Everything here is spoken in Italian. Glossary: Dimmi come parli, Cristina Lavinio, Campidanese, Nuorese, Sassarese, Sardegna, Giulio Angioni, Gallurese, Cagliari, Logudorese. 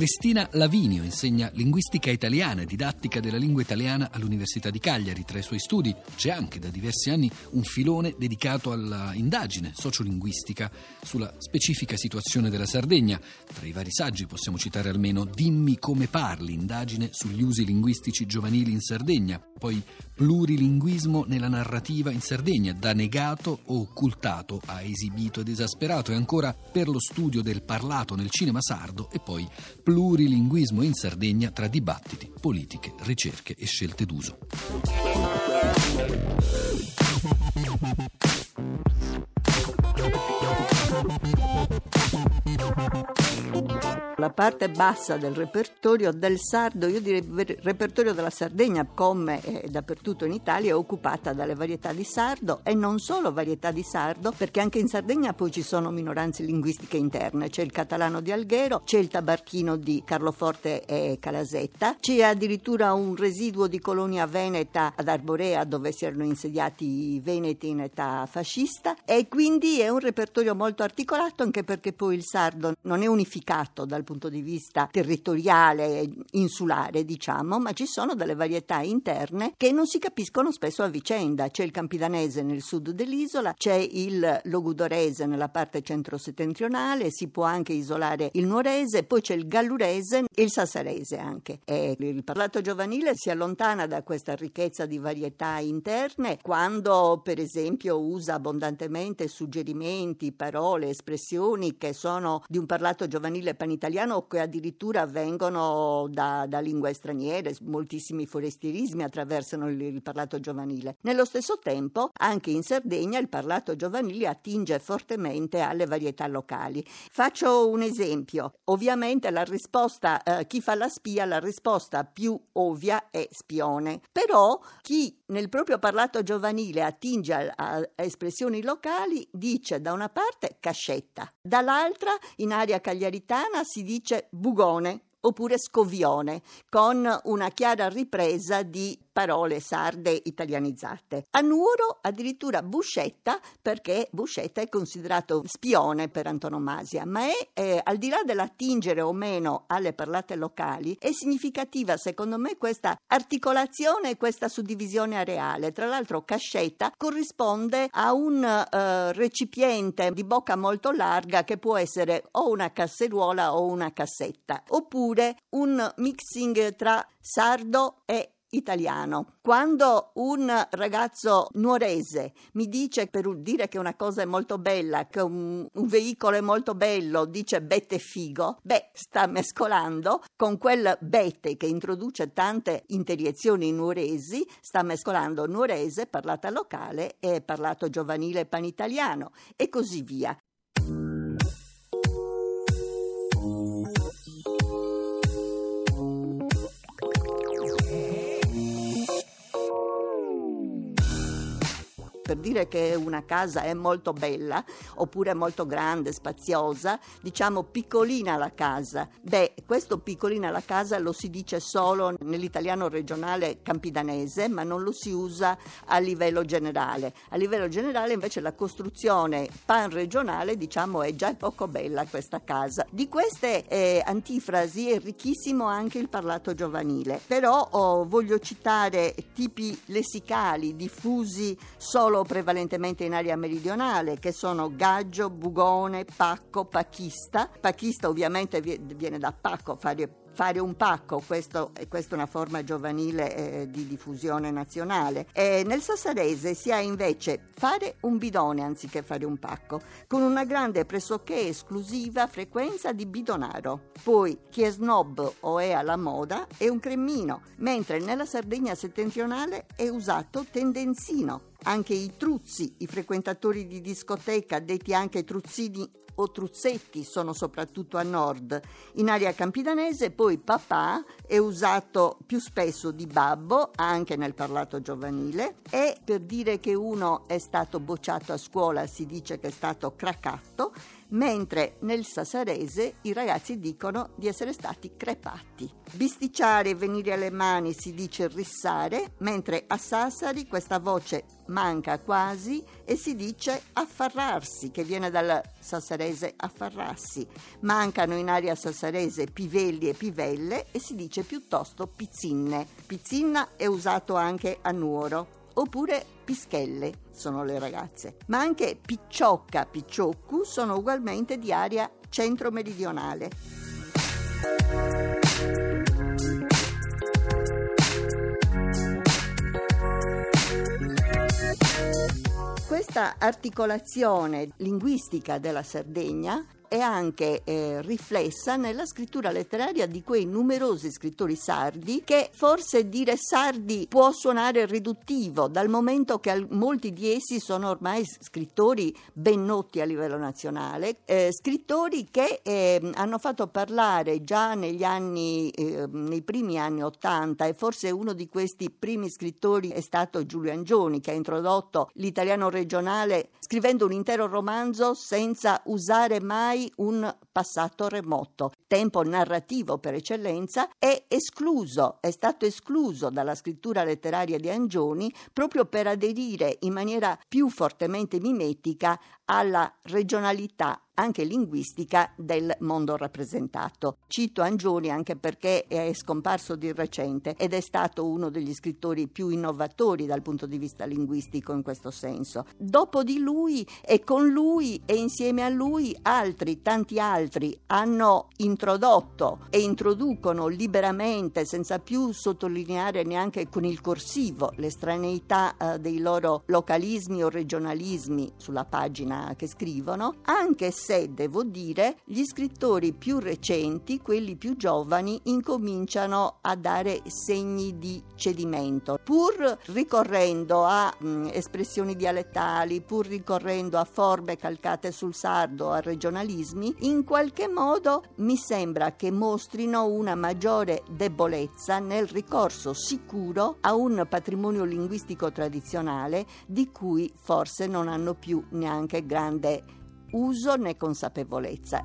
Cristina Lavinio insegna linguistica italiana e didattica della lingua italiana all'Università di Cagliari. Tra i suoi studi c'è anche da diversi anni un filone dedicato alla indagine sociolinguistica sulla specifica situazione della Sardegna. Tra i vari saggi possiamo citare almeno Dimmi come parli, indagine sugli usi linguistici giovanili in Sardegna, poi Plurilinguismo nella narrativa in Sardegna, da negato o occultato a esibito ed esasperato, e ancora Per lo studio del parlato nel cinema sardo, e poi Plurilinguismo in Sardegna tra dibattiti, politiche, ricerche e scelte d'uso. La parte bassa del repertorio del sardo, io direi il repertorio della Sardegna, come dappertutto in Italia, è occupata dalle varietà di sardo, e non solo varietà di sardo, perché anche in Sardegna poi ci sono minoranze linguistiche interne. C'è il catalano di Alghero, c'è il tabarchino di Carloforte e Calasetta, c'è addirittura un residuo di colonia veneta ad Arborea, dove si erano insediati i veneti in età fascista, e quindi è un repertorio molto articolato, anche perché poi il sardo non è unificato dal punto di vista territoriale, insulare, diciamo, ma ci sono delle varietà interne che non si capiscono spesso a vicenda. C'è il campidanese nel sud dell'isola, c'è il logudorese nella parte centro-settentrionale, si può anche isolare il nuorese, poi c'è il gallurese e il sassarese anche. E il parlato giovanile si allontana da questa ricchezza di varietà interne quando, per esempio, usa abbondantemente suggerimenti, parole, espressioni che sono di un parlato giovanile panitaliano, o che addirittura vengono da lingue straniere. Moltissimi forestierismi attraversano il parlato giovanile. Nello stesso tempo, anche in Sardegna il parlato giovanile attinge fortemente alle varietà locali. Faccio un esempio. Ovviamente la risposta, chi fa la spia, la risposta più ovvia è spione. Però chi nel proprio parlato giovanile attinge a espressioni locali dice da una parte cascetta, dall'altra in area cagliaritana si dice bugone oppure scovione, con una chiara ripresa di parole sarde italianizzate. A Nuoro addirittura buscetta, perché buscetta è considerato spione per antonomasia, ma è al di là dell'attingere o meno alle parlate locali, è significativa secondo me questa articolazione e questa suddivisione areale. Tra l'altro cascetta corrisponde a un recipiente di bocca molto larga che può essere o una casseruola o una cassetta, oppure un mixing tra sardo e italiano. Quando un ragazzo nuorese mi dice, per dire che una cosa è molto bella, che un veicolo è molto bello, dice bette figo, sta mescolando con quel bette che introduce tante interiezioni nuoresi, sta mescolando nuorese, parlata locale, e parlato giovanile panitaliano, e così via. Per dire che una casa è molto bella oppure molto grande, spaziosa, diciamo piccolina la casa. Questo piccolina la casa lo si dice solo nell'italiano regionale campidanese, ma non lo si usa a livello generale. A livello generale invece la costruzione panregionale, diciamo, è già poco bella questa casa. Di queste antifrasi è ricchissimo anche il parlato giovanile, però voglio citare tipi lessicali diffusi solo prevalentemente in area meridionale, che sono gaggio, bugone, pacco, pacchista. Pacchista ovviamente viene da pacco, fare un pacco, questa è una forma giovanile di diffusione nazionale. E nel sassarese si ha invece fare un bidone anziché fare un pacco, con una grande pressoché esclusiva frequenza di bidonaro. Poi chi è snob o è alla moda è un cremmino, mentre nella Sardegna settentrionale è usato tendenzino. Anche i truzzi, i frequentatori di discoteca, detti anche truzzini o truzzetti, sono soprattutto a nord. In area campidanese poi papà è usato più spesso di babbo, anche nel parlato giovanile, e per dire che uno è stato bocciato a scuola si dice che è stato craccato, mentre nel sassarese i ragazzi dicono di essere stati crepati. Bisticciare e venire alle mani si dice rissare, mentre a Sassari questa voce manca quasi e si dice affarrarsi, che viene dal sassarese affarrarsi. Mancano in aria sassarese pivelli e pivelle e si dice piuttosto pizzinne. Pizzinna è usato anche a Nuoro. Oppure pischelle sono le ragazze, ma anche picciocca, piccioccu sono ugualmente di aria centro-meridionale. Questa articolazione linguistica della Sardegna è anche riflessa nella scrittura letteraria di quei numerosi scrittori sardi, che forse dire sardi può suonare riduttivo, dal momento che molti di essi sono ormai scrittori ben noti a livello nazionale, scrittori che hanno fatto parlare già negli anni, nei primi anni '80, e forse uno di questi primi scrittori è stato Giulio Angioni, che ha introdotto l'italiano regionale scrivendo un intero romanzo senza usare mai un passato remoto. Tempo narrativo per eccellenza è stato escluso dalla scrittura letteraria di Angioni, proprio per aderire in maniera più fortemente mimetica alla regionalità anche linguistica del mondo rappresentato. Cito Angioni anche perché è scomparso di recente ed è stato uno degli scrittori più innovatori dal punto di vista linguistico in questo senso. Dopo di lui e con lui e insieme a lui tanti altri hanno introdotto e introducono liberamente, senza più sottolineare neanche con il corsivo, l'estraneità dei loro localismi o regionalismi sulla pagina che scrivono, anche se, devo dire, gli scrittori più recenti, quelli più giovani, incominciano a dare segni di cedimento, pur ricorrendo a espressioni dialettali, pur ricorrendo a forme calcate sul sardo, a regionalismi. In qualche modo mi sembra che mostrino una maggiore debolezza nel ricorso sicuro a un patrimonio linguistico tradizionale, di cui forse non hanno più neanche grande uso né consapevolezza.